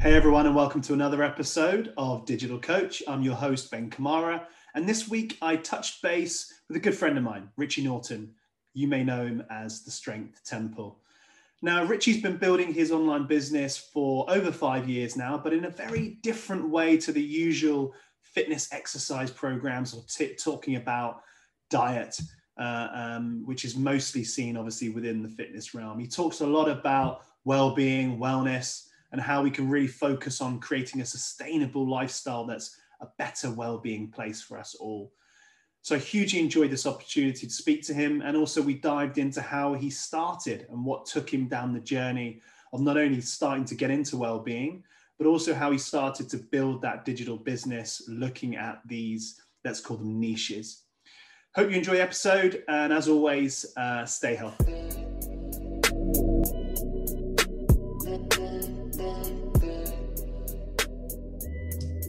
Hey everyone, and welcome to another episode of Digital Coach. I'm your host, Ben Kamara, and this week I touched base with a good friend of mine, Richie Norton. You may know him as The Strength Temple. Now, Richie's been building his online business for over 5 years now, but in a very different way to the usual fitness exercise programs or talking about diet, which is mostly seen, obviously, within the fitness realm. He talks a lot about well-being, wellness, and how we can really focus on creating a sustainable lifestyle that's a better well-being place for us all. So I hugely enjoyed this opportunity to speak to him, and also we dived into how he started and what took him down the journey of not only starting to get into well-being, but also how he started to build that digital business looking at these, let's call them niches. Hope you enjoy the episode, and as always, stay healthy.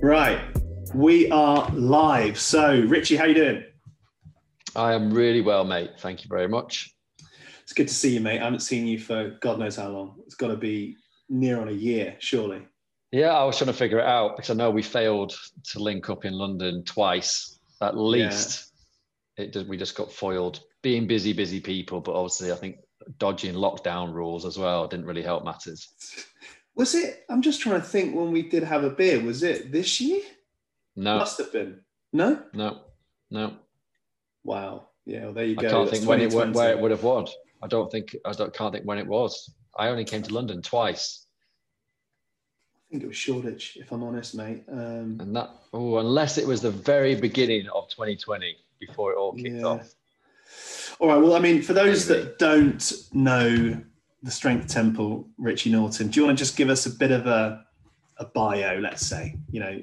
Right, we are live. So, Richie, how you doing? I am really well, mate. Thank you very much. It's good to see you, mate. I haven't seen you for God knows how long. It's got to be near on a year, surely. Yeah, I was trying to figure it out because I know we failed to link up in London twice, at least. Yeah. We just got foiled. Being busy people, but obviously I think dodging lockdown rules as well didn't really help matters. Was it, I'm just trying to think, when we did have a beer, was it this year? No. Must have been. No? No. Wow. Yeah, well, there you go. I can't think when it, where it would have was. I can't think when it was. I only came to London twice. I think it was Shoreditch, if I'm honest, mate. And that, unless it was the very beginning of 2020 before it all kicked off. All right. Well, I mean, for those that don't know The Strength Temple, Richie Norton, do you want to just give us a bit of a bio, let's say? You know,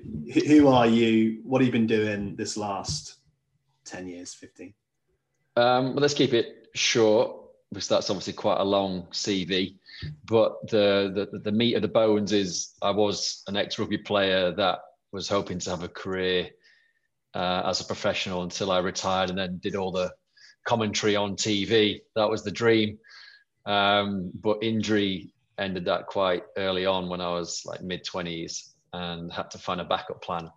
who are you? What have you been doing this last 10 years, 15? Well, let's keep it short, because that's obviously quite a long CV. But the meat of the bones is I was an ex-rugby player that was hoping to have a career as a professional until I retired, and then did all the commentary on TV. That was the dream. But injury ended that quite early on when I was like mid-20s, and had to find a backup plan.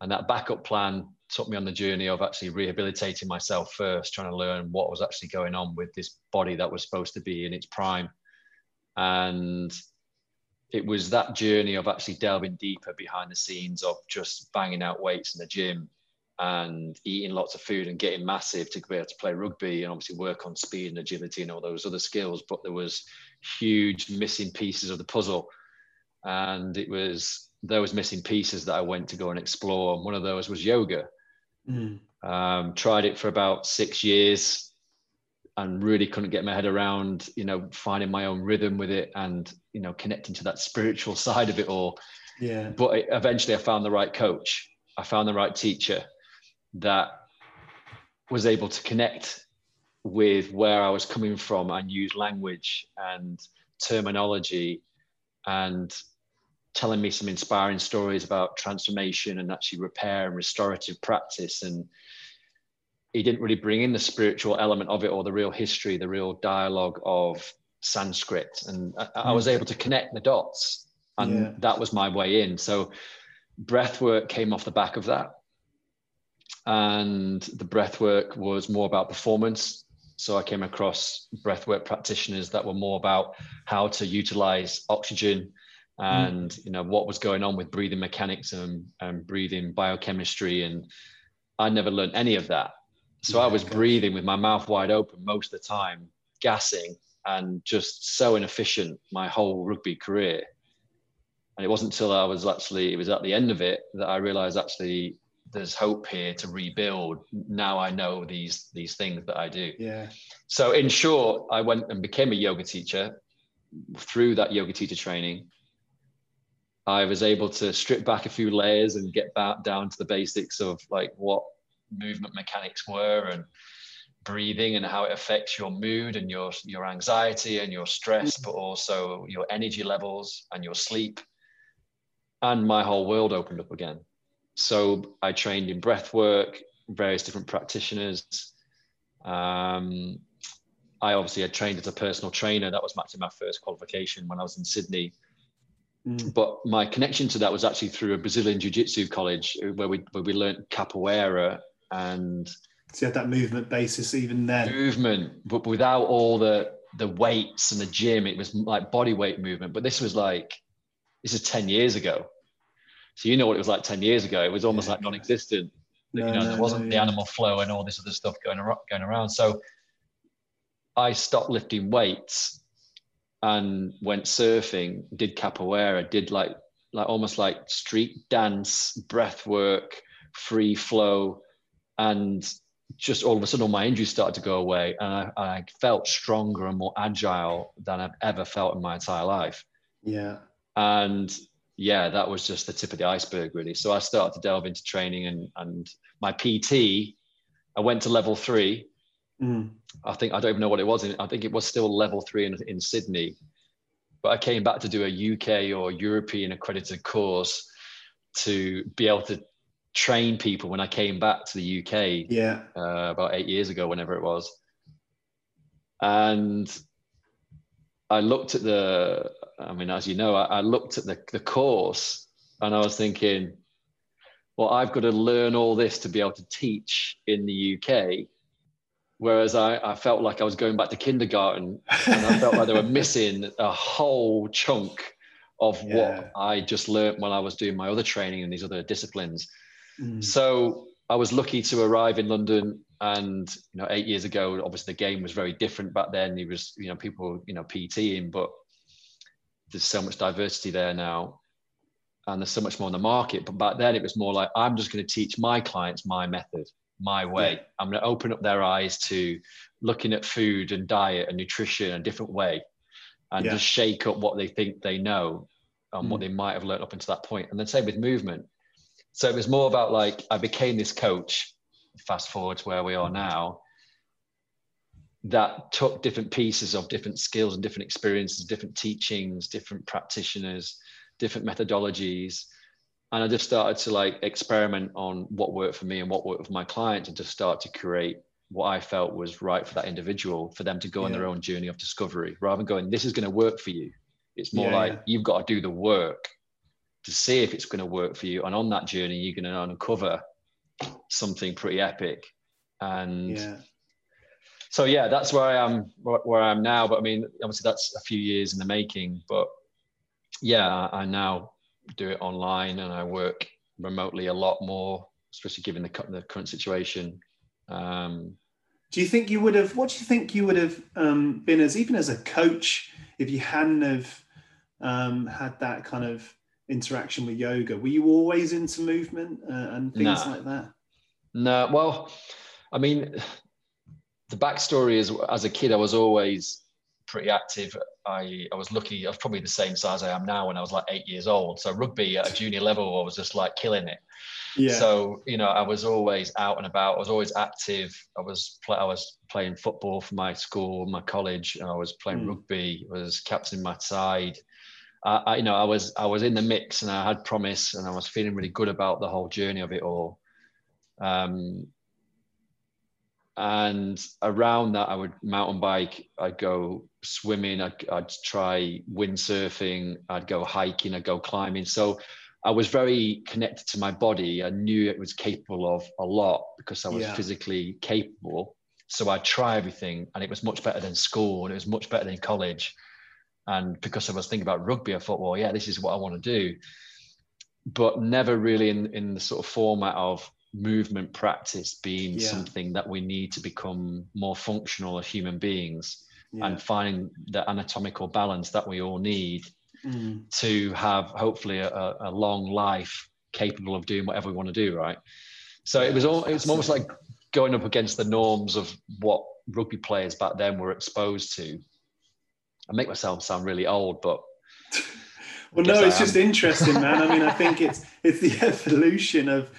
And that backup plan took me on the journey of actually rehabilitating myself first, trying to learn what was actually going on with this body that was supposed to be in its prime. And it was that journey of actually delving deeper behind the scenes of just banging out weights in the gym and eating lots of food and getting massive to be able to play rugby, and obviously work on speed and agility and all those other skills. But there was huge missing pieces of the puzzle, and it was those missing pieces that I went to go and explore. And one of those was yoga. Tried it for about 6 years and really couldn't get my head around, you know, finding my own rhythm with it and, you know, connecting to that spiritual side of it all. Yeah. But eventually I found the right coach. I found the right teacher that was able to connect with where I was coming from and use language and terminology and telling me some inspiring stories about transformation and actually repair and restorative practice. And he didn't really bring in the spiritual element of it or the real history, the real dialogue of Sanskrit. And I was able to connect the dots, and that was my way in. So breath work came off the back of that. And the breathwork was more about performance. So I came across breathwork practitioners that were more about how to utilize oxygen and, you know, what was going on with breathing mechanics and breathing biochemistry. And I never learned any of that. So I was breathing with my mouth wide open most of the time, gassing, and just so inefficient my whole rugby career. And it wasn't until I was actually, it was at the end of it that I realized actually, there's hope here to rebuild. Now I know these things that I do. Yeah. So in short, I went and became a yoga teacher. Through that yoga teacher training, I was able to strip back a few layers and get back down to the basics of like what movement mechanics were and breathing and how it affects your mood and your anxiety and your stress, but also your energy levels and your sleep. And my whole world opened up again. So I trained in breath work, various different practitioners. I obviously had trained as a personal trainer. That was actually my first qualification when I was in Sydney. But my connection to that was actually through a Brazilian jiu-jitsu college where we learned capoeira, and so you had that movement basis even then. Movement, but without all the weights and the gym. It was like body weight movement. But this is 10 years ago. So you know what it was like 10 years ago. It was almost like non-existent. There wasn't the animal flow and all this other stuff going around. So I stopped lifting weights and went surfing, did capoeira, did like almost like street dance, breath work, free flow. And just all of a sudden all my injuries started to go away. And I felt stronger and more agile than I've ever felt in my entire life. Yeah. And yeah, that was just the tip of the iceberg, really. So I started to delve into training, and my PT, I went to level 3. I don't even know what it was. I think it was still level 3 in Sydney, but I came back to do a UK or European accredited course to be able to train people when I came back to the UK, about 8 years ago, whenever it was. And I looked at I looked at the course, and I was thinking, well, I've got to learn all this to be able to teach in the UK. Whereas I felt like I was going back to kindergarten, and I felt like they were missing a whole chunk of what I just learned while I was doing my other training in these other disciplines. So I was lucky to arrive in London, and 8 years ago, obviously the game was very different back then. It was, people, PTing, but there's so much diversity there now, and there's so much more on the market. But back then it was more like, I'm just going to teach my clients my method, my way. I'm going to open up their eyes to looking at food and diet and nutrition in a different way, and just shake up what they think they know and what they might have learned up until that point. And the same with movement. So it was more about I became this coach, fast forward to where we are now, that took different pieces of different skills and different experiences, different teachings, different practitioners, different methodologies. And I just started to experiment on what worked for me and what worked for my clients, and just start to create what I felt was right for that individual, for them to go on their own journey of discovery, rather than going, this is going to work for you. It's more you've got to do the work to see if it's going to work for you. And on that journey, you're going to uncover something pretty epic. And so, that's where I am now. But I mean, obviously that's a few years in the making, but I now do it online, and I work remotely a lot more, especially given the current situation. What do you think you would have been as a coach if you hadn't have had that kind of interaction with yoga? Were you always into movement and things like that? No, well, I mean, the backstory is, as a kid, I was always pretty active. I was lucky. I was probably the same size I am now when I was 8 years old. So rugby at a junior level, I was just killing it. Yeah. So, I was always out and about. I was always active. I was playing football for my school, my college. I was playing rugby. I was captaining my side. I was in the mix, and I had promise, and I was feeling really good about the whole journey of it all. And around that, I would mountain bike, I'd go swimming, I'd try windsurfing, I'd go hiking, I'd go climbing. So I was very connected to my body. I knew it was capable of a lot because I was physically capable. So I'd try everything, and it was much better than school, and it was much better than college. And because I was thinking about rugby, I thought, well, this is what I want to do. But never really in the sort of format of movement practice being something that we need to become more functional as human beings, and finding the anatomical balance that we all need to have hopefully a long life capable of doing whatever we want to do, right? So it was almost like going up against the norms of what rugby players back then were exposed to. I make myself sound really old, but well, no, it's just interesting, man. I mean, I think it's the evolution of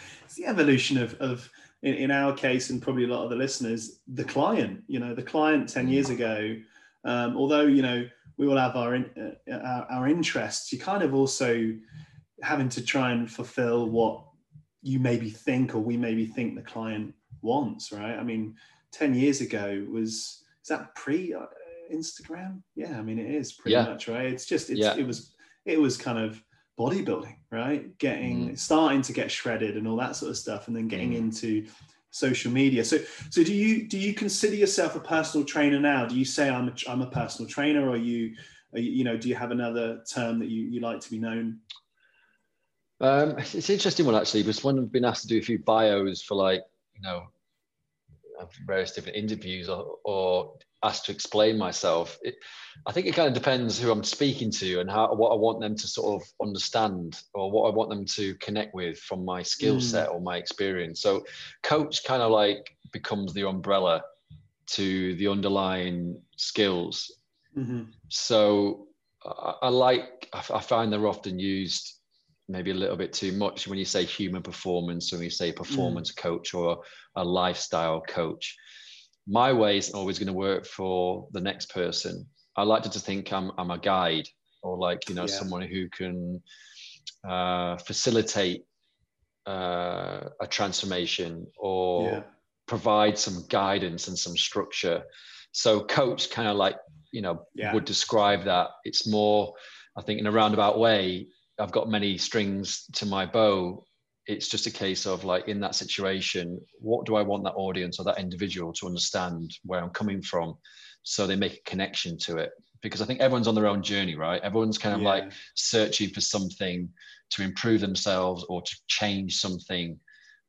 in our case, and probably a lot of the listeners, the client 10 years ago, although we all have our interests, you kind of also having to try and fulfill what you maybe think, or we maybe think the client wants, right? I mean, 10 years ago is that pre Instagram? I mean, it is pretty much, right? It's just it was it was kind of bodybuilding, right? Starting to get shredded and all that sort of stuff, and then getting into social media. So do you consider yourself a personal trainer now? Do you say I'm a personal trainer, or are you do you have another term that you like to be known? It's an interesting one, actually, because when I've been asked to do a few bios for various different interviews or asked to explain myself, I think it kind of depends who I'm speaking to and what I want them to sort of understand, or what I want them to connect with from my skill set or my experience. So coach kind of like becomes the umbrella to the underlying skills. Mm-hmm. So I find they're often used maybe a little bit too much when you say human performance, when you say performance coach or a lifestyle coach. My way isn't always going to work for the next person. I like to think I'm a guide, or someone who can facilitate a transformation, or provide some guidance and some structure. So coach kind of would describe that. It's more, I think, in a roundabout way, I've got many strings to my bow. It's just a case of in that situation, what do I want that audience or that individual to understand where I'm coming from, so they make a connection to it? Because I think everyone's on their own journey, right? Everyone's kind of searching for something to improve themselves or to change something,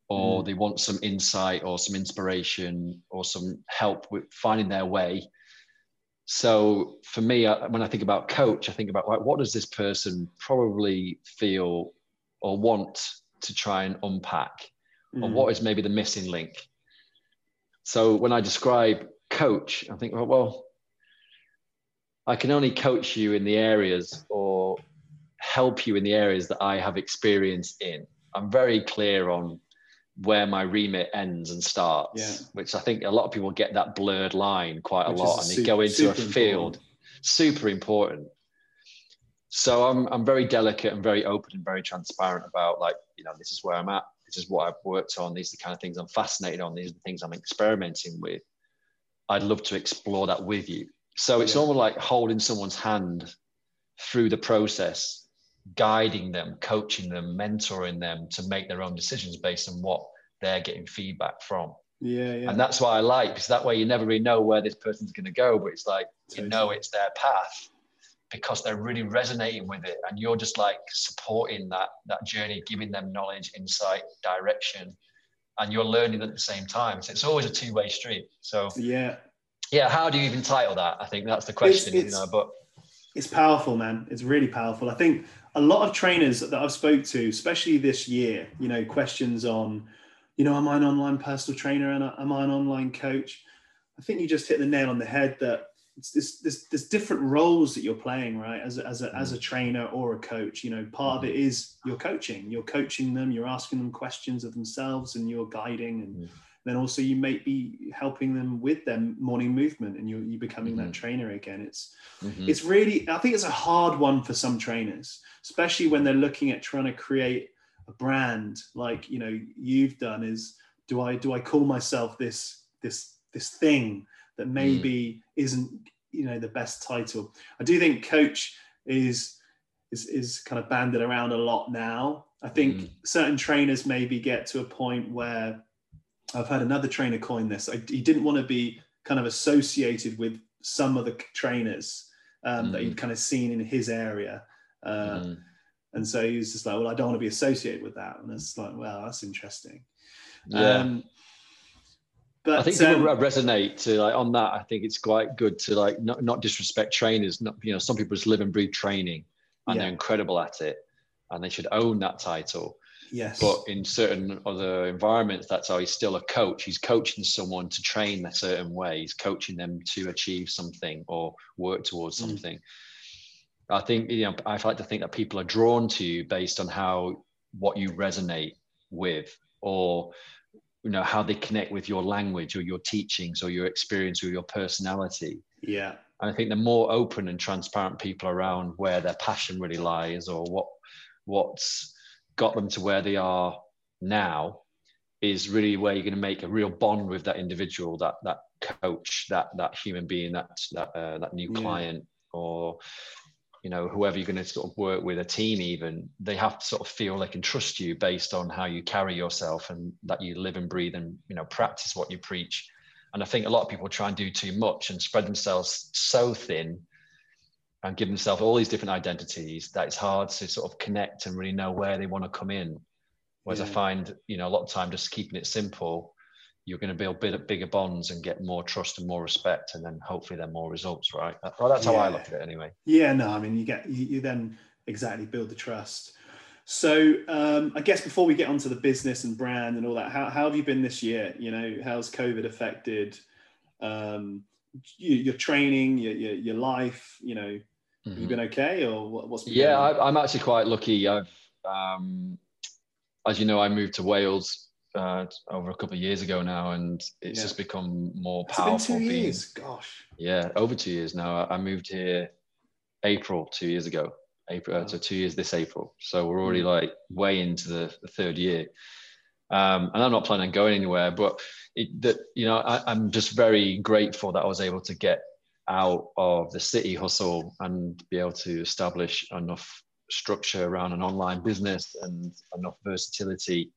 or they want some insight or some inspiration or some help with finding their way. So for me, when I think about coach, I think about what does this person probably feel or want to try and unpack, or what is maybe the missing link? So when I describe coach, I think, well, I can only coach you in the areas or help you in the areas that I have experience in. I'm very clear on where my remit ends and starts, which I think a lot of people get that blurred line quite a lot, and they go into a field. Super important. So I'm very delicate and very open and very transparent about this is where I'm at, this is what I've worked on, these are the kind of things I'm fascinated on, these are the things I'm experimenting with. I'd love to explore that with you. So it's almost like holding someone's hand through the process, guiding them, coaching them, mentoring them to make their own decisions based on what they're getting feedback from. And that's why I like, because that way you never really know where this person's going to go, but it's it's their path, because they're really resonating with it, and you're just supporting that journey, giving them knowledge, insight, direction, and you're learning at the same time. So it's always a two-way street. So how do you even title that? I think that's the question. But it's powerful, man. It's really powerful. I think a lot of trainers that I've spoke to, especially this year, questions on, am I an online personal trainer and am I an online coach? I think you just hit the nail on the head that it's there's different roles that you're playing, right? As a trainer or a coach, part of it is you're coaching them, you're asking them questions of themselves, and you're guiding, and then also you may be helping them with their morning movement, and you're becoming that trainer again. It's really, I think it's a hard one for some trainers, especially when they're looking at trying to create a brand like, you've done, is do I call myself this thing that maybe isn't, the best title. I do think coach is kind of banded around a lot now. I think certain trainers maybe get to a point where, I've had another trainer coin this. He didn't want to be kind of associated with some of the trainers that he'd kind of seen in his area. And so he was just like, well, I don't want to be associated with that. And it's like, well, that's interesting. But I think people resonate to on that. I think it's quite good to not disrespect trainers. Some people just live and breathe training, and they're incredible at it, and they should own that title. Yes. But in certain other environments, that's how he's still a coach. He's coaching someone to train a certain way. He's coaching them to achieve something or work towards something. I think, I like to think that people are drawn to you based on what you resonate with, or, how they connect with your language or your teachings or your experience or your personality. Yeah. And I think the more open and transparent people around where their passion really lies, or what's got them to where they are now, is really where you're going to make a real bond with that individual, that coach, that human being, that new client, or you know, whoever you're going to sort of work with, a team even, they have to sort of feel they can trust you based on how you carry yourself and that you live and breathe and, you know, practice what you preach. And I think a lot of people try and do too much and spread themselves so thin and give themselves all these different identities that it's hard to sort of connect and really know where they want to come in. Whereas I find, you know, a lot of time just keeping it simple, you're going to build bigger bonds and get more trust and more respect, and then hopefully then more results, right? That's how I look at it anyway. Yeah, no, I mean, you then exactly build the trust. So I guess before we get onto the business and brand and all that, how have you been this year? You know, how's COVID affected your training, your life? You know, have you been okay, or what's been going on? I'm actually quite lucky. I've, as you know, I moved to Wales over a couple of years ago now, and it's just become more powerful. It's been 2 years, gosh. Yeah, over 2 years now. I moved here April 2 years ago. So 2 years this April. So we're already like way into the third year. And I'm not planning on going anywhere, but I'm just very grateful that I was able to get out of the city hustle and be able to establish enough structure around an online business and enough versatility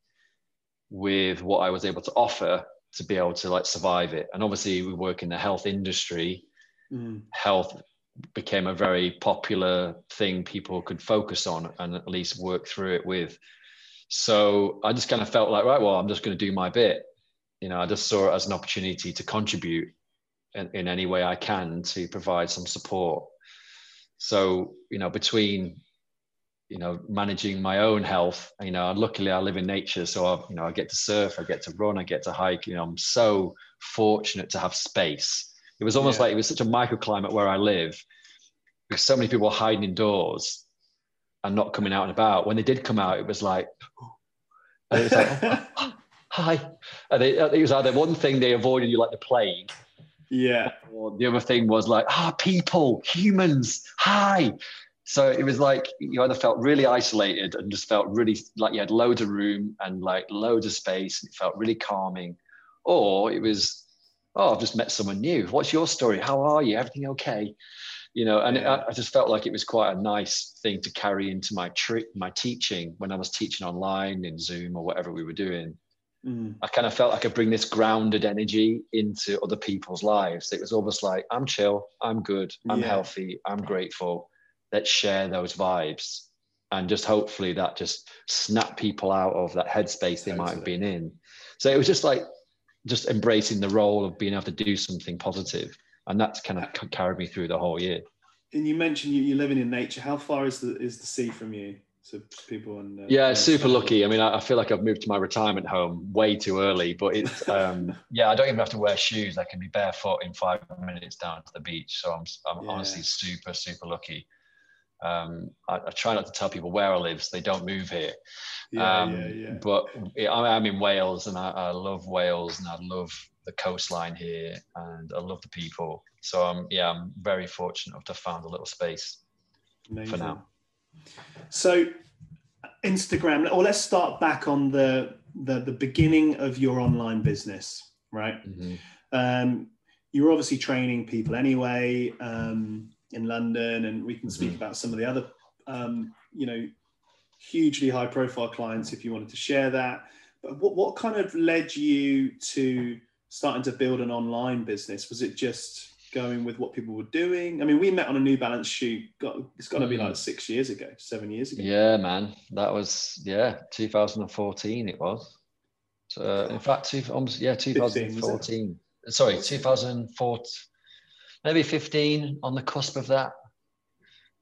with what I was able to offer to be able to like survive it. And obviously we work in the health industry. Health became a very popular thing people could focus on and at least work through it with. So I just kind of felt like, right, well, I'm just going to do my bit. You know, I just saw it as an opportunity to contribute in any way I can to provide some support. So, you know, between, you know, managing my own health, you know, and luckily I live in nature. So, I get to surf, I get to run, I get to hike. You know, I'm so fortunate to have space. It was almost like it was such a microclimate where I live, because so many people were hiding indoors and not coming out and about. When they did come out, it was like, and it was like, oh, hi. And it was either one thing they avoided you like the plague. Yeah. Or the other thing was like, people, humans, hi. So it was like, you either felt really isolated and just felt really like you had loads of room and like loads of space, and it felt really calming. Or it was, I've just met someone new. What's your story? How are you? Everything okay? You know, and I just felt like it was quite a nice thing to carry into my teaching when I was teaching online in Zoom or whatever we were doing. I kind of felt like I could bring this grounded energy into other people's lives. It was almost like, I'm chill, I'm good, I'm healthy, I'm grateful. Let's share those vibes. And just hopefully that just snapped people out of that headspace they might have been in. So it was just like, just embracing the role of being able to do something positive, and that's kind of carried me through the whole year. And you mentioned you're living in nature. How far is the sea from you? So people on super lucky. I mean, I feel like I've moved to my retirement home way too early, but it's I don't even have to wear shoes. I can be barefoot in 5 minutes down to the beach. So I'm honestly super lucky. I try not to tell people where I live, so they don't move here. But I'm in Wales, and I love Wales, and I love the coastline here, and I love the people. So I'm very fortunate to have found a little space. Amazing. For now. So Instagram, or let's start back on the beginning of your online business, right? You're obviously training people anyway. In London, and we can speak about some of the other, hugely high profile clients if you wanted to share that. But what kind of led you to starting to build an online business? Was it just going with what people were doing? I mean, we met on a New Balance shoot. It's got to be like 6 years ago, 7 years ago. Yeah, man. That was, 2014 it was. In fact, 2014. 2014. Maybe 15, on the cusp of that.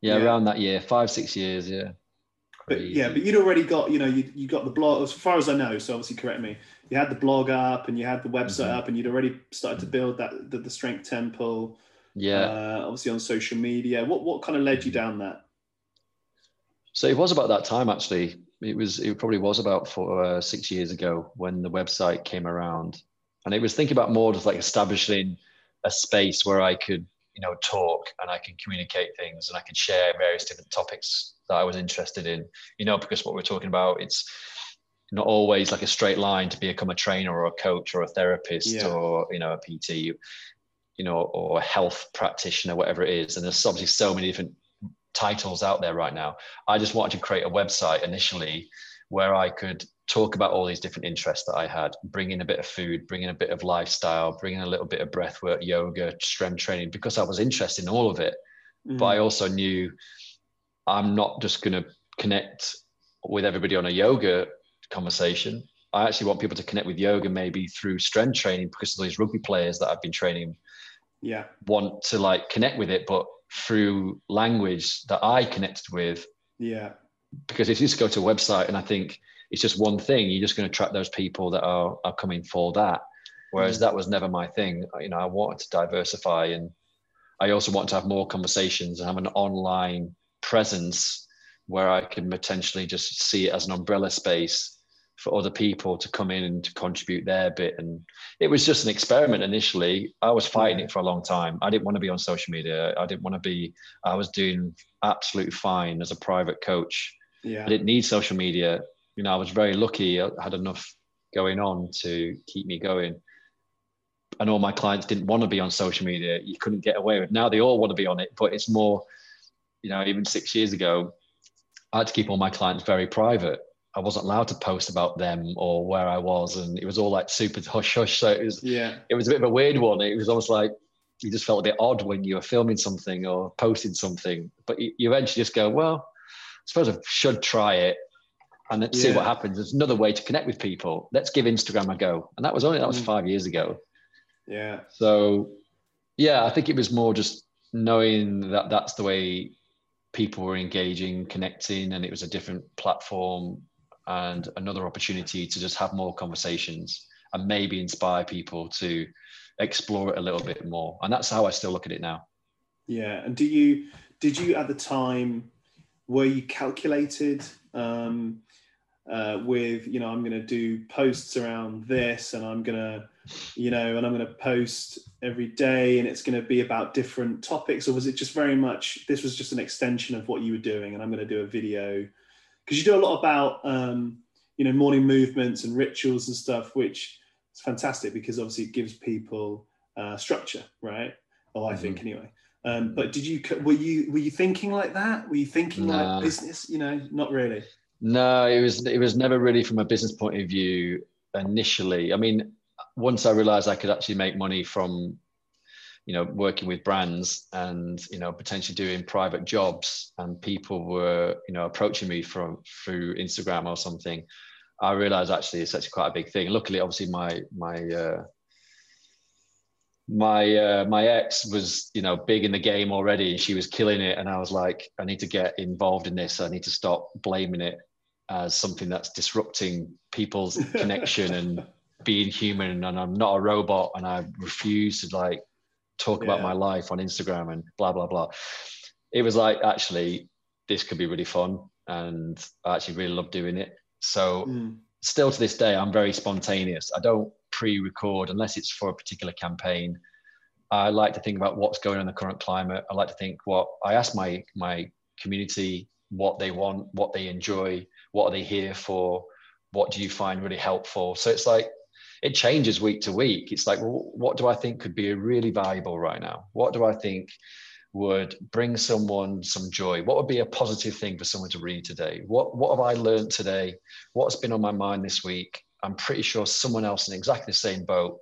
Around that year, 5-6 years. But you'd already got, you got the blog, as far as I know. So obviously, correct me. You had the blog up, and you had the website up, and you'd already started to build that the Strength Temple. Obviously on social media. What kind of led you down that? So it was about that time actually. It probably was about 6 years ago when the website came around, and it was thinking about more just like establishing a space where I could, talk, and I can communicate things, and I can share various different topics that I was interested in, because what we're talking about, it's not always like a straight line to become a trainer or a coach or a therapist or, a PT, or a health practitioner, whatever it is. And there's obviously so many different titles out there right now. I just wanted to create a website initially where I could talk about all these different interests that I had, bring in a bit of food, bring in a bit of lifestyle, bring in a little bit of breath work, yoga, strength training, because I was interested in all of it. Mm. But I also knew I'm not just going to connect with everybody on a yoga conversation. I actually want people to connect with yoga maybe through strength training, because these rugby players that I've been training want to like connect with it, but through language that I connected with. Yeah. Because if you just go to a website and I think it's just one thing, you're just going to attract those people that are coming for that. Whereas that was never my thing. You know, I wanted to diversify, and I also want to have more conversations and have an online presence where I can potentially just see it as an umbrella space for other people to come in and to contribute their bit. And it was just an experiment initially. I was fighting it for a long time. I didn't want to be on social media. I didn't want to be, I was doing absolutely fine as a private coach. Yeah. I didn't need social media. You know, I was very lucky. I had enough going on to keep me going. And all my clients didn't want to be on social media. You couldn't get away with it. Now they all want to be on it, but it's more, you know, even 6 years ago, I had to keep all my clients very private. I wasn't allowed to post about them or where I was, and it was all like super hush hush. So it was a bit of a weird one. It was almost like you just felt a bit odd when you were filming something or posting something, but you eventually just go, well, I suppose I should try it and let's see what happens. There's another way to connect with people. Let's give Instagram a go. And that was 5 years ago. Yeah. So yeah, I think it was more just knowing that that's the way people were engaging, connecting, and it was a different platform and another opportunity to just have more conversations and maybe inspire people to explore it a little bit more. And that's how I still look at it now. Yeah. And did you at the time, were you calculated with, you know, I'm going to do posts around this, and I'm going to, you know, and I'm going to post every day, and it's going to be about different topics? Or was it just very much, this was just an extension of what you were doing, and I'm going to do a video? Because you do a lot about, you know, morning movements and rituals and stuff, which is fantastic because obviously it gives people structure, right? Well, I think anyway. But were you thinking like that? Were you thinking like business? You know, not really. No, it was never really from a business point of view initially. I mean, once I realized I could actually make money from, you know, working with brands and, you know, potentially doing private jobs, and people were, you know, approaching me through Instagram or something, I realized actually it's actually quite a big thing. Luckily, obviously my ex was, you know, big in the game already, and she was killing it. And I was like, I need to get involved in this. I need to stop blaming it as something that's disrupting people's connection and being human. And I'm not a robot, and I refuse to like talk about my life on Instagram and blah, blah, blah. It was like, actually, this could be really fun. And I actually really love doing it. So still to this day, I'm very spontaneous. I don't pre-record unless it's for a particular campaign. I like to think about what's going on in the current climate. I like to think what I ask my community, what they want, what they enjoy, what are they here for? What do you find really helpful? So it's like, it changes week to week. It's like, well, what do I think could be really valuable right now? What do I think would bring someone some joy? What would be a positive thing for someone to read today? What have I learned today? What's been on my mind this week? I'm pretty sure someone else in exactly the same boat.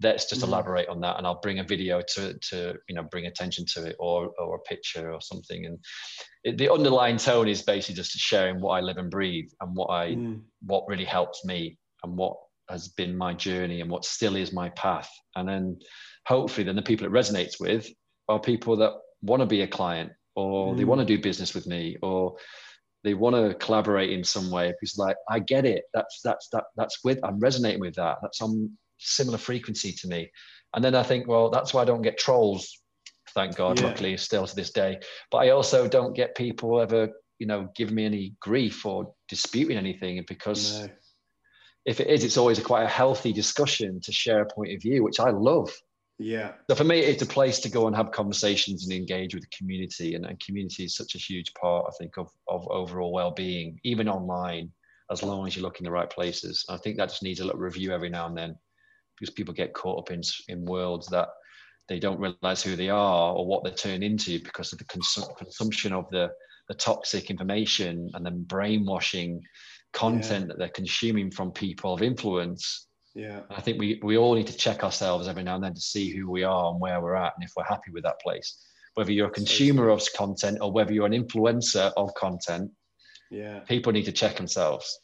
Let's just elaborate on that. And I'll bring a video to you know, bring attention to it, or a picture or something. And the underlying tone is basically just sharing what I live and breathe, and what really helps me, and what has been my journey, and what still is my path. And then hopefully then the people it resonates with are people that want to be a client, or they want to do business with me, or they want to collaborate in some way, because like, I get it. That's with, I'm resonating with that. That's on similar frequency to me. And then I think, well, that's why I don't get trolls. Thank God, luckily still to this day. But I also don't get people ever, you know, giving me any grief or disputing anything, because if it is, it's always quite a healthy discussion to share a point of view, which I love. Yeah. So for me, it's a place to go and have conversations and engage with the community. And community is such a huge part, I think, of overall well-being, even online, as long as you look in the right places. And I think that just needs a little review every now and then, because people get caught up in worlds that they don't realize who they are or what they turn into because of the consumption of the toxic information and the brainwashing content that they're consuming from people of influence. Yeah, I think we all need to check ourselves every now and then to see who we are and where we're at and if we're happy with that place. Whether you're a consumer of content or whether you're an influencer of content, people need to check themselves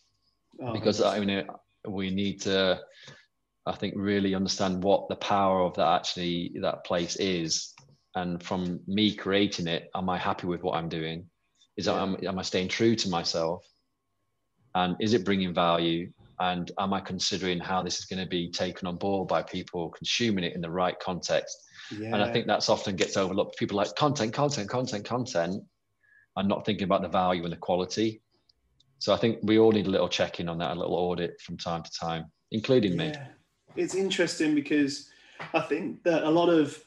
because I mean, we need to, I think, really understand what the power of that actually that place is. And from me creating it, am I happy with what I'm doing? Am I staying true to myself? And is it bringing value? And am I considering how this is going to be taken on board by people consuming it in the right context? Yeah. And I think that's often gets overlooked. People like content and not thinking about the value and the quality. So I think we all need a little check-in on that, a little audit from time to time, including me. It's interesting because I think that a lot of,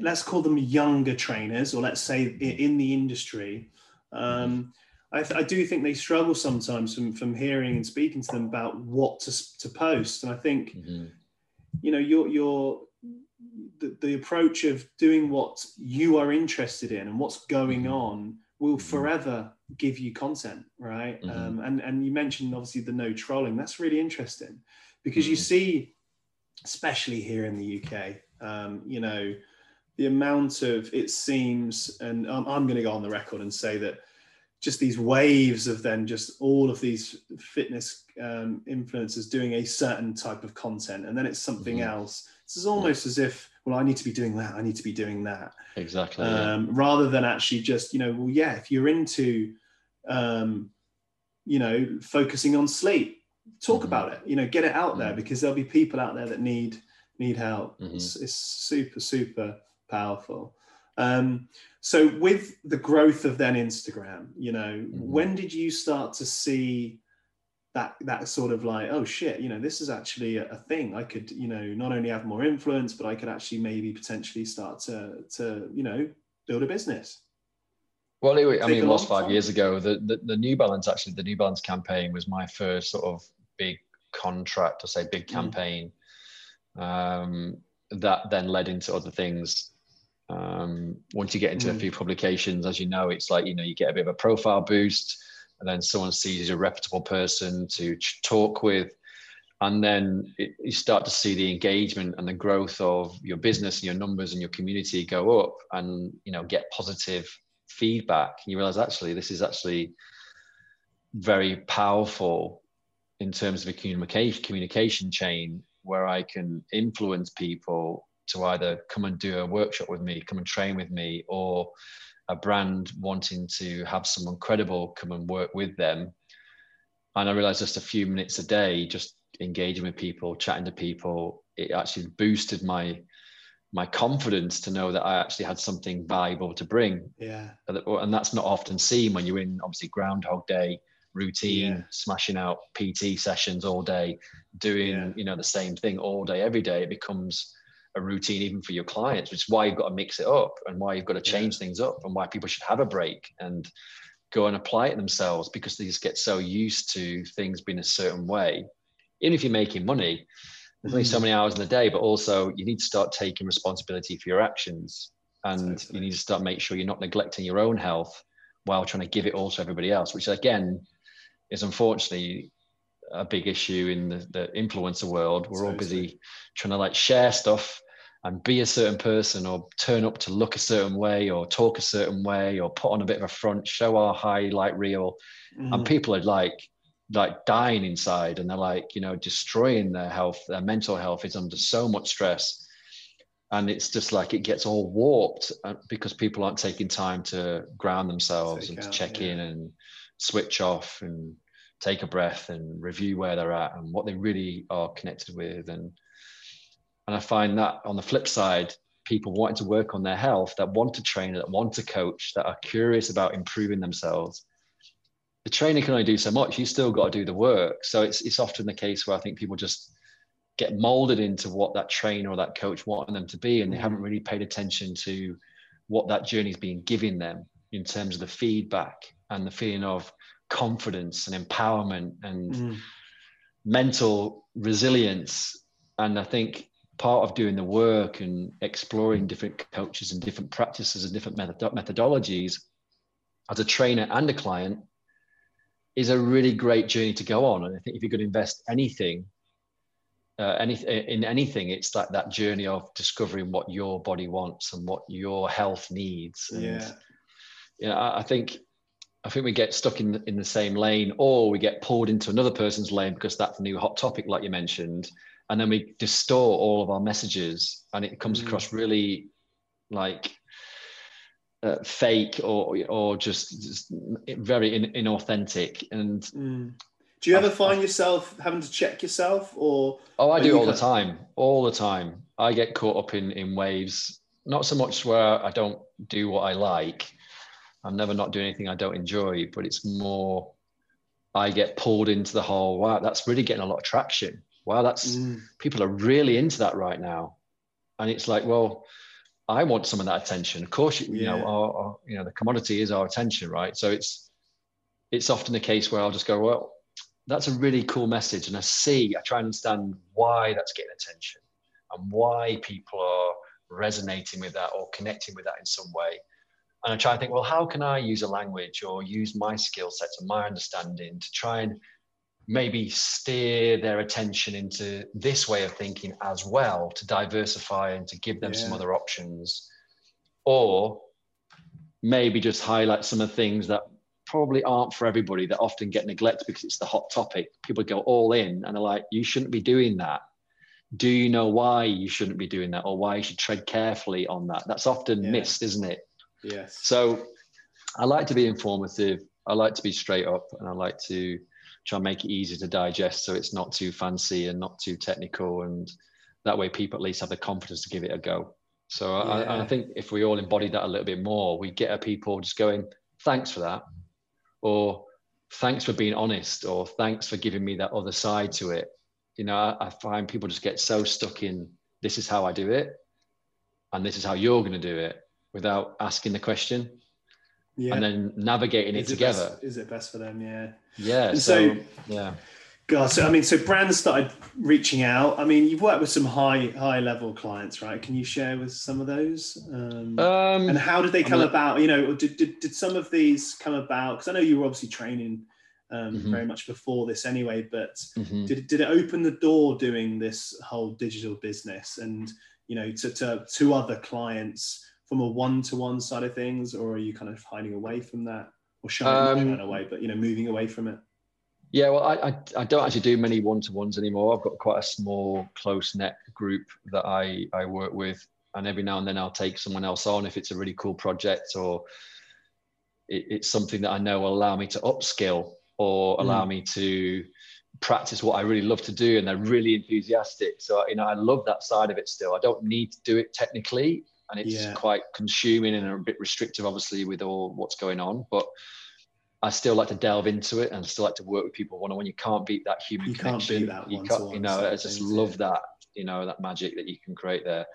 let's call them younger trainers, or let's say in the industry, I do think they struggle sometimes from hearing and speaking to them about what to post. And I think, you know, the approach of doing what you are interested in and what's going on will forever give you content, right? And you mentioned obviously the no trolling. That's really interesting because you see, especially here in the UK, you know, the amount of, it seems, and I'm going to go on the record and say that just these waves of then just all of these fitness influencers doing a certain type of content, and then it's something else. This is almost as if, well, I need to be doing that. I need to be doing that. Exactly. Rather than actually just, you know, well, yeah, if you're into, you know, focusing on sleep, talk about it, you know, get it out there because there'll be people out there that need help. It's super, super powerful. So with the growth of then Instagram, you know, when did you start to see that sort of like, oh shit, you know, this is actually a thing. I could, you know, not only have more influence, but I could actually maybe potentially start to you know, build a business. Well, I mean, it was 5 years ago. The New Balance, actually, the New Balance campaign was my first sort of big contract, or say big campaign, that then led into other things. Once you get into a few publications, as you know, it's like, you know, you get a bit of a profile boost and then someone sees a reputable person to talk with. And then you start to see the engagement and the growth of your business and your numbers and your community go up and, you know, get positive feedback. You realize actually, this is actually very powerful in terms of a communication chain where I can influence people to either come and do a workshop with me, come and train with me, or a brand wanting to have someone credible come and work with them. And I realized just a few minutes a day, just engaging with people, chatting to people, it actually boosted my confidence to know that I actually had something valuable to bring. Yeah. And that's not often seen when you're in, obviously, Groundhog Day routine, smashing out PT sessions all day, doing, you know, the same thing all day, every day. It becomes a routine even for your clients, which is why you've got to mix it up and why you've got to change things up and why people should have a break and go and apply it themselves, because they just get so used to things being a certain way. Even if you're making money, there's only so many hours in the day, but also you need to start taking responsibility for your actions, and you need to start make sure you're not neglecting your own health while trying to give it all to everybody else, which again is unfortunately a big issue in the influencer world. We're all busy trying to like share stuff and be a certain person or turn up to look a certain way or talk a certain way or put on a bit of a front, show our highlight reel. And people are like dying inside, and they're like, you know, destroying their health. Their mental health is under so much stress, and it's just like it gets all warped because people aren't taking time to ground themselves and to check in and switch off and take a breath and review where they're at and what they really are connected with. And I find that on the flip side, people wanting to work on their health, that want to train, that want to coach, that are curious about improving themselves. The trainer can only do so much. You still got to do the work. So it's often the case where I think people just get molded into what that trainer or that coach wanted them to be, and they haven't really paid attention to what that journey's been giving them in terms of the feedback and the feeling of confidence and empowerment and mental resilience. And I think part of doing the work and exploring different cultures and different practices and different methodologies as a trainer and a client is a really great journey to go on. And I think if you could invest anything, in anything, it's that journey of discovering what your body wants and what your health needs. And, I think we get stuck in the same lane, or we get pulled into another person's lane because that's a new hot topic, like you mentioned. And then we distort all of our messages, and it comes across really like fake or just very inauthentic. And do you ever find yourself having to check yourself, or? Oh, I do all the time. All the time, I get caught up in waves. Not so much where I don't do what I like. I'm never not doing anything I don't enjoy, but it's more I get pulled into the whole, wow, that's really getting a lot of traction. Wow, that's people are really into that right now. And it's like, well, I want some of that attention. Of course, you know, the commodity is our attention, right? So it's often the case where I'll just go, well, that's a really cool message. And I try and understand why that's getting attention and why people are resonating with that or connecting with that in some way. And I try and think, well, how can I use a language or use my skill sets and my understanding to try and maybe steer their attention into this way of thinking as well, to diversify and to give them some other options, or maybe just highlight some of the things that probably aren't for everybody, that often get neglected because it's the hot topic. People go all in and they're like, you shouldn't be doing that. Do you know why you shouldn't be doing that, or why you should tread carefully on that? That's often missed, isn't it? Yes. So I like to be informative. I like to be straight up, and I like to try and make it easy to digest, so it's not too fancy and not too technical. And that way people at least have the confidence to give it a go. So I think if we all embody that a little bit more, we get people just going, thanks for that, or thanks for being honest, or thanks for giving me that other side to it. You know, I find people just get so stuck in, this is how I do it, and this is how you're going to do it, without asking the question and then navigating it together. Is it best for them? So brands started reaching out. I mean, you've worked with some high level clients, right? Can you share with some of those? And how did they come about? You know, or did some of these come about? Because I know you were obviously training very much before this anyway, but did it open the door doing this whole digital business, and, you know, to other clients, from a one-to-one side of things? Or are you kind of hiding away from that, or shying away, but, you know, moving away from it? Yeah, well, I don't actually do many one-to-ones anymore. I've got quite a small close-knit group that I work with, and every now and then I'll take someone else on if it's a really cool project, or it's something that I know will allow me to upskill or allow me to practice what I really love to do, and they're really enthusiastic. So, you know, I love that side of it still. I don't need to do it technically, and it's quite consuming and a bit restrictive, obviously, with all what's going on. But I still like to delve into it, and I still like to work with people one-on-one. You can't beat that human connection. You can't beat that one-to-one. You know, I just love that, you know, that magic that you can create there.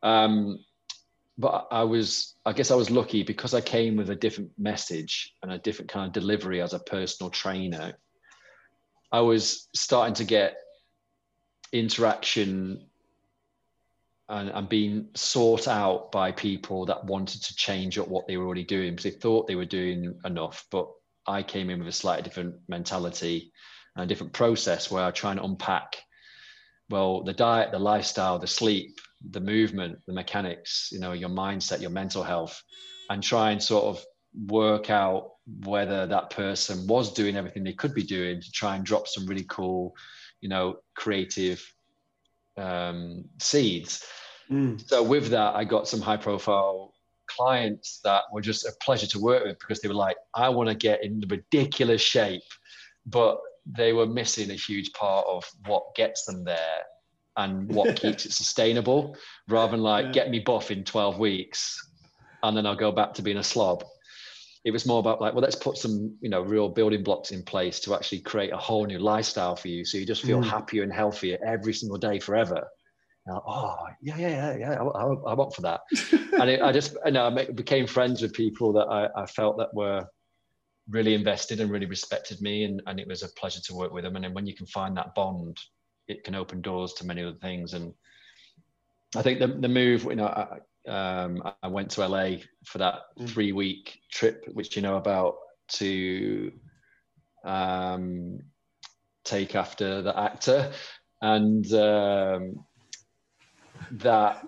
But I guess I was lucky because I came with a different message and a different kind of delivery as a personal trainer. I was starting to get interaction and being sought out by people that wanted to change up what they were already doing, because they thought they were doing enough. But I came in with a slightly different mentality and a different process, where I'm trying to unpack, well, the diet, the lifestyle, the sleep, the movement, the mechanics, you know, your mindset, your mental health, and try and sort of work out whether that person was doing everything they could be doing, to try and drop some really cool, you know, creative seeds. So with that, I got some high profile clients that were just a pleasure to work with, because they were like, I want to get in ridiculous shape, but they were missing a huge part of what gets them there and what keeps it sustainable, rather than like, get me buff in 12 weeks and then I'll go back to being a slob. It was more about like, well, let's put some, you know, real building blocks in place to actually create a whole new lifestyle for you, so you just feel happier and healthier every single day forever. I want for that. And I became friends with people that I felt that were really invested and really respected me, and it was a pleasure to work with them. And then when you can find that bond, it can open doors to many other things. And I think the move, you know, I went to LA for that 3-week trip, which you know about, to take after the actor, and that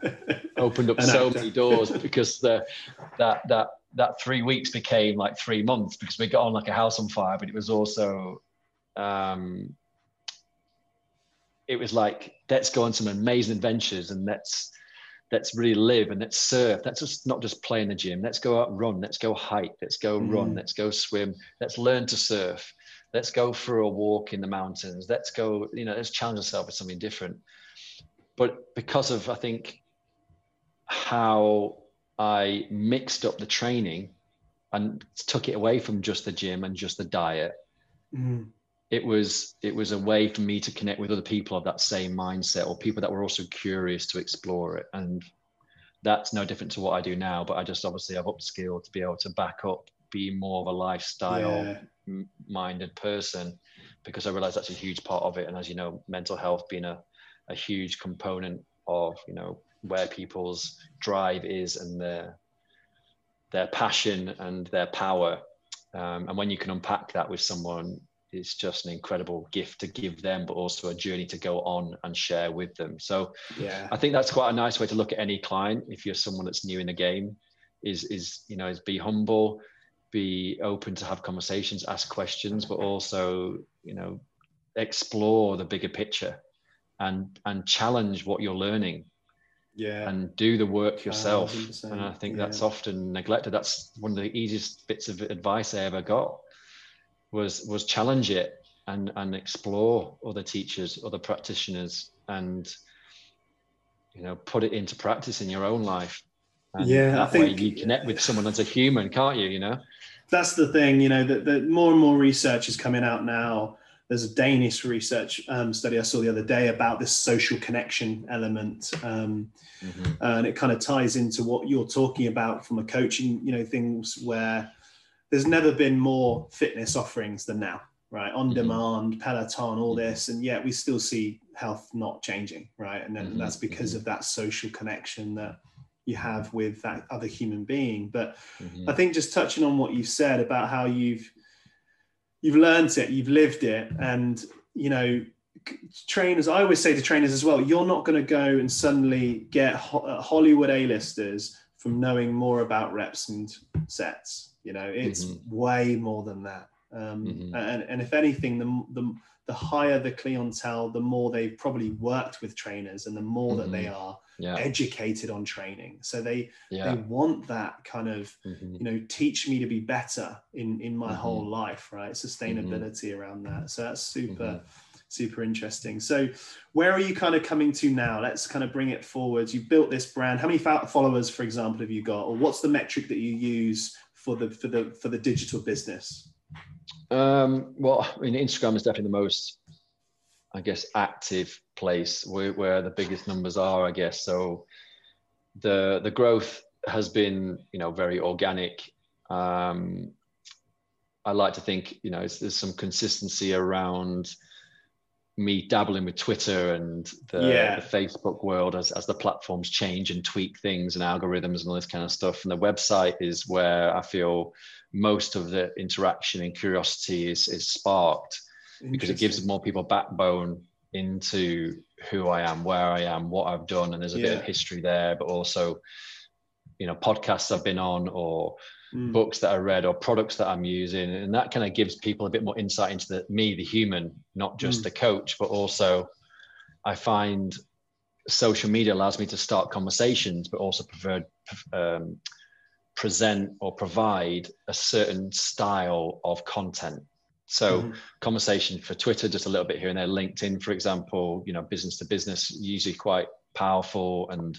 opened up so many doors, because that 3 weeks became like 3 months, because we got on like a house on fire, but it was also it was like, let's go on some amazing adventures, and let's really live, and let's surf. Let's just not just play in the gym. Let's go out and run. Let's go hike. Let's go run. Let's go swim. Let's learn to surf. Let's go for a walk in the mountains. Let's go, you know, let's challenge ourselves with something different. But because of, I think, how I mixed up the training and took it away from just the gym and just the diet, it was a way for me to connect with other people of that same mindset, or people that were also curious to explore it. And that's no different to what I do now, but I just obviously I've upskilled to be able to back up, be more of a lifestyle minded person, because I realized that's a huge part of it. And as you know, mental health being a huge component of, you know, where people's drive is and their passion and their power. And when you can unpack that with someone, it's just an incredible gift to give them, but also a journey to go on and share with them. So yeah, I think that's quite a nice way to look at any client. If you're someone that's new in the game, is be humble, be open to have conversations, ask questions, but also, you know, explore the bigger picture and challenge what you're learning. Yeah, and do the work yourself. 100%. And I think that's often neglected. That's one of the easiest bits of advice I ever got, was challenge it and explore other teachers, other practitioners, and, you know, put it into practice in your own life. And I think you connect with someone as a human, can't you? You know, that's the thing, you know, that more and more research is coming out now. There's a Danish research study I saw the other day about this social connection element. And it kind of ties into what you're talking about from a coaching, you know, things where there's never been more fitness offerings than now, right? On demand, Peloton, all this. And yet we still see health not changing, right? And then that's because of that social connection that you have with that other human being. But I think just touching on what you said about how you've learned it, you've lived it. And, you know, trainers, I always say to trainers as well, you're not going to go and suddenly get Hollywood A-listers from knowing more about reps and sets. You know, it's way more than that. And if anything, the higher the clientele, the more they've probably worked with trainers, and the more that they are educated on training. So they want that kind of, you know, teach me to be better in my whole life, right? Sustainability around that. So that's super interesting. So where are you kind of coming to now? Let's kind of bring it forward. You've built this brand. How many followers, for example, have you got? Or what's the metric that you use for the digital business? Well, I mean, Instagram is definitely the most, I guess, active place where the biggest numbers are, I guess. So the growth has been, you know, very organic. I like to think, you know, there's some consistency around me dabbling with Twitter and the Facebook world as the platforms change and tweak things and algorithms and all this kind of stuff. And the website is where I feel most of the interaction and curiosity is sparked, because it gives more people backbone into who I am, where I am, what I've done. And there's a bit of history there, but also, you know, podcasts I've been on, or books that I read, or products that I'm using. And that kind of gives people a bit more insight into the human, not just the coach. But also I find social media allows me to start conversations, but also present or provide a certain style of content. So conversation for Twitter, just a little bit here and there. LinkedIn, for example, you know, business to business, usually quite powerful. And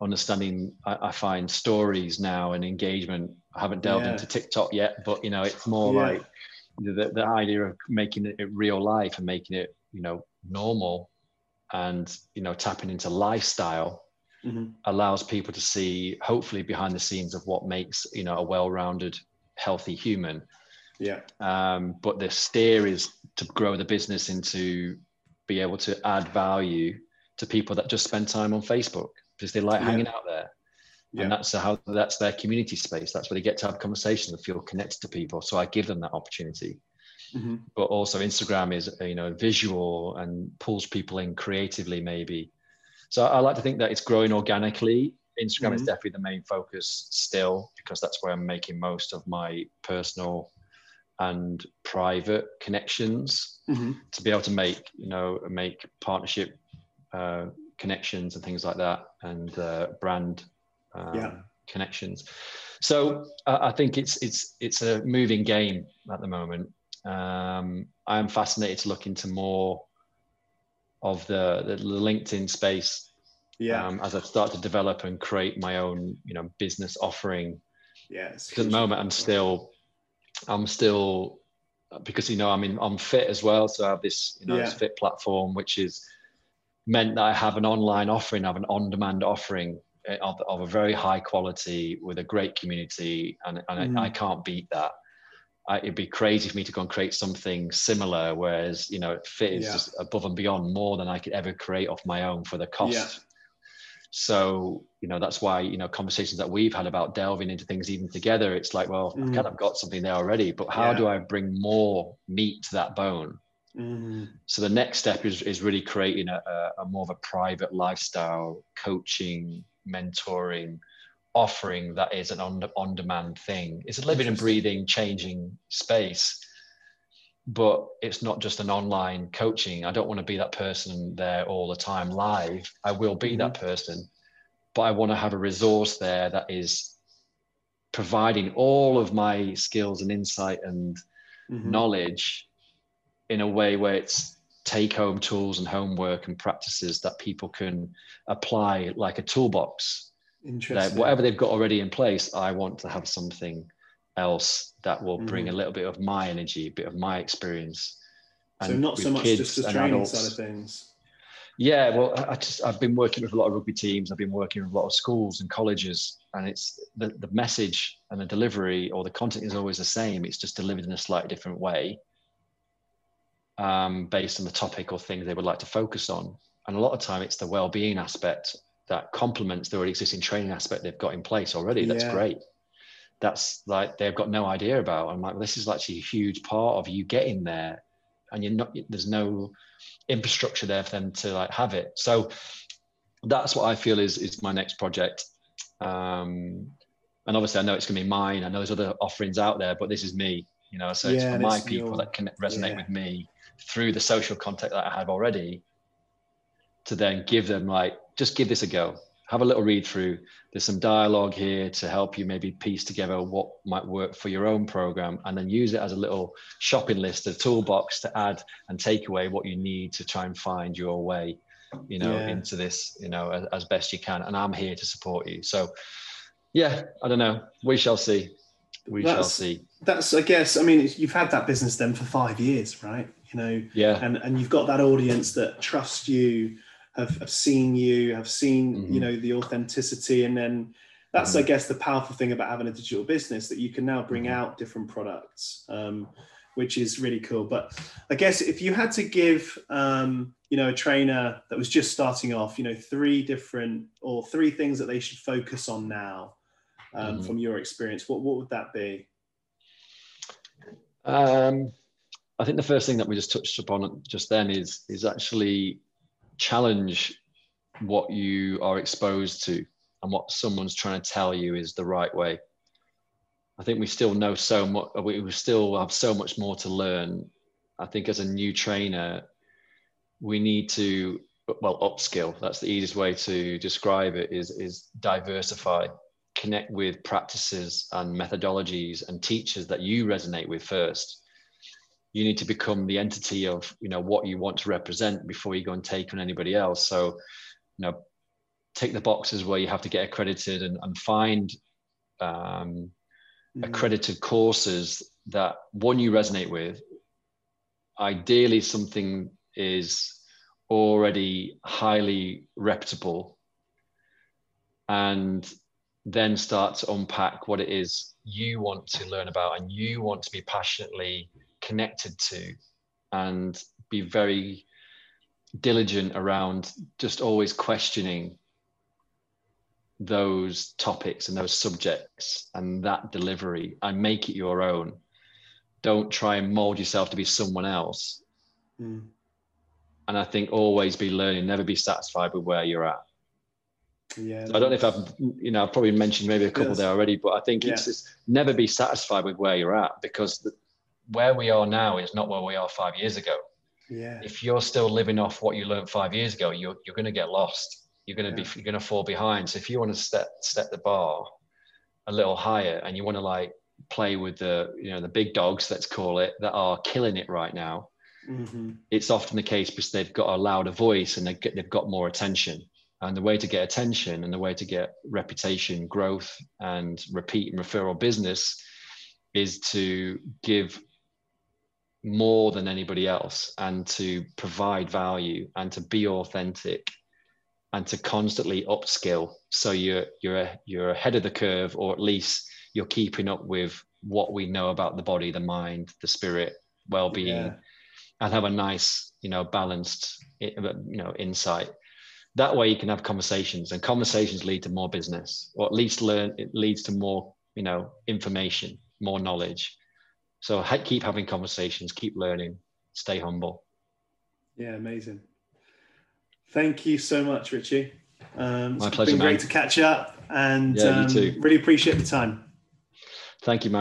understanding, I find stories now and engagement. I haven't delved into TikTok yet, but, you know, it's more like the idea of making it real life and making it, you know, normal, and, you know, tapping into lifestyle allows people to see, hopefully, behind the scenes of what makes, you know, a well-rounded, healthy human. But the steer is to grow the business into be able to add value to people that just spend time on Facebook because they like hanging out there. Yeah. And that's how, that's their community space. That's where they get to have conversations and feel connected to people. So I give them that opportunity. Mm-hmm. But also Instagram is, you know, visual and pulls people in creatively maybe. So I like to think that it's growing organically. Instagram mm-hmm. is definitely the main focus still, because that's where I'm making most of my personal and private connections mm-hmm. to be able to make, you know, make partnership connections and things like that, and brand connections. So I think it's a moving game at the moment. I'm fascinated to look into more of the LinkedIn space. Yeah. As I start to develop and create my own, you know, business offering. Yes. Because at the moment I'm still, because, you know, I'm Fit as well. So I have this, you know, this Fit platform, which is meant that I have an online offering, I have an on-demand offering of a very high quality with a great community. And I can't beat that. It'd be crazy for me to go and create something similar, whereas, you know, Fit is just above and beyond, more than I could ever create off my own for the cost. Yeah. So, you know, that's why, you know, conversations that we've had about delving into things even together, it's like, well, I've kind of got something there already, but how do I bring more meat to that bone? Mm-hmm. So the next step is really creating a more of a private lifestyle, coaching, mentoring, offering that is an on-demand thing. It's a living and breathing, changing space, but it's not just an online coaching. I don't want to be that person there all the time live. I will be that person, but I want to have a resource there that is providing all of my skills and insight and knowledge in a way where it's take-home tools and homework and practices that people can apply like a toolbox. Interesting. Like whatever they've got already in place, I want to have something else that will bring a little bit of my energy, a bit of my experience. And so not so much just the training side of things. Yeah, well, I've been working with a lot of rugby teams. I've been working with a lot of schools and colleges, and it's the message and the delivery or the content is always the same. It's just delivered in a slightly different way, based on the topic or thing they would like to focus on. And a lot of time it's the well-being aspect that complements the already existing training aspect they've got in place already. That's great. That's like, they've got no idea about. I'm like, well, this is actually a huge part of you getting there, and you're not, there's no infrastructure there for them to like have it. So that's what I feel is my next project. And obviously I know it's going to be mine. I know there's other offerings out there, but this is me, you know, so it's for my people that can resonate with me through the social contact that I have already, to then give them like, just give this a go. Have a little read through. There's some dialogue here to help you maybe piece together what might work for your own program, and then use it as a little shopping list, a toolbox to add and take away what you need to try and find your way, you know, into this, you know, as best you can. And I'm here to support you. So yeah, I don't know. We shall see. We shall see. That's, I guess, I mean, you've had that business then for 5 years, right? You know, and you've got that audience that trusts you, have seen you, have seen, you know, the authenticity. And then that's, I guess, the powerful thing about having a digital business, that you can now bring out different products, which is really cool. But I guess if you had to give, you know, a trainer that was just starting off, you know, three things that they should focus on now, from your experience, what would that be? I think the first thing that we just touched upon just then is actually challenge what you are exposed to and what someone's trying to tell you is the right way. I think we still know so much, we still have so much more to learn. I think as a new trainer, we need to, well, upskill. That's the easiest way to describe it, is diversify, connect with practices and methodologies and teachers that you resonate with first. You need to become the entity of, you know, what you want to represent before you go and take on anybody else. So, you know, take the boxes where you have to get accredited and find accredited courses that, one, you resonate with. Ideally, something is already highly reputable, and then start to unpack what it is you want to learn about and you want to be passionately connected to, and be very diligent around just always questioning those topics and those subjects and that delivery, and make it your own. Don't try and mold yourself to be someone else. Mm. And I think always be learning, never be satisfied with where you're at. Yeah. So I don't know if I've, you know, I've probably mentioned maybe a couple there already, but I think it's just never be satisfied with where you're at, because where we are now is not where we are 5 years ago. Yeah. If you're still living off what you learned 5 years ago, you're going to get lost. You're going to be, you're going to fall behind. So if you want to step the bar a little higher, and you want to like play with the, you know, the big dogs, let's call it, that are killing it right now. Mm-hmm. It's often the case because they've got a louder voice and they've got more attention. And the way to get attention and the way to get reputation, growth, and repeat and referral business is to give more than anybody else, and to provide value, and to be authentic, and to constantly upskill. So you're ahead of the curve, or at least you're keeping up with what we know about the body, the mind, the spirit, well-being, and have a nice, you know, balanced, you know, insight. That way you can have conversations, and conversations lead to more business, or at least it leads to more, you know, information, more knowledge. So keep having conversations, keep learning, stay humble. Yeah, amazing. Thank you so much, Richie. My pleasure, man. It's been great to catch up, and yeah, you too. Really appreciate the time. Thank you, man.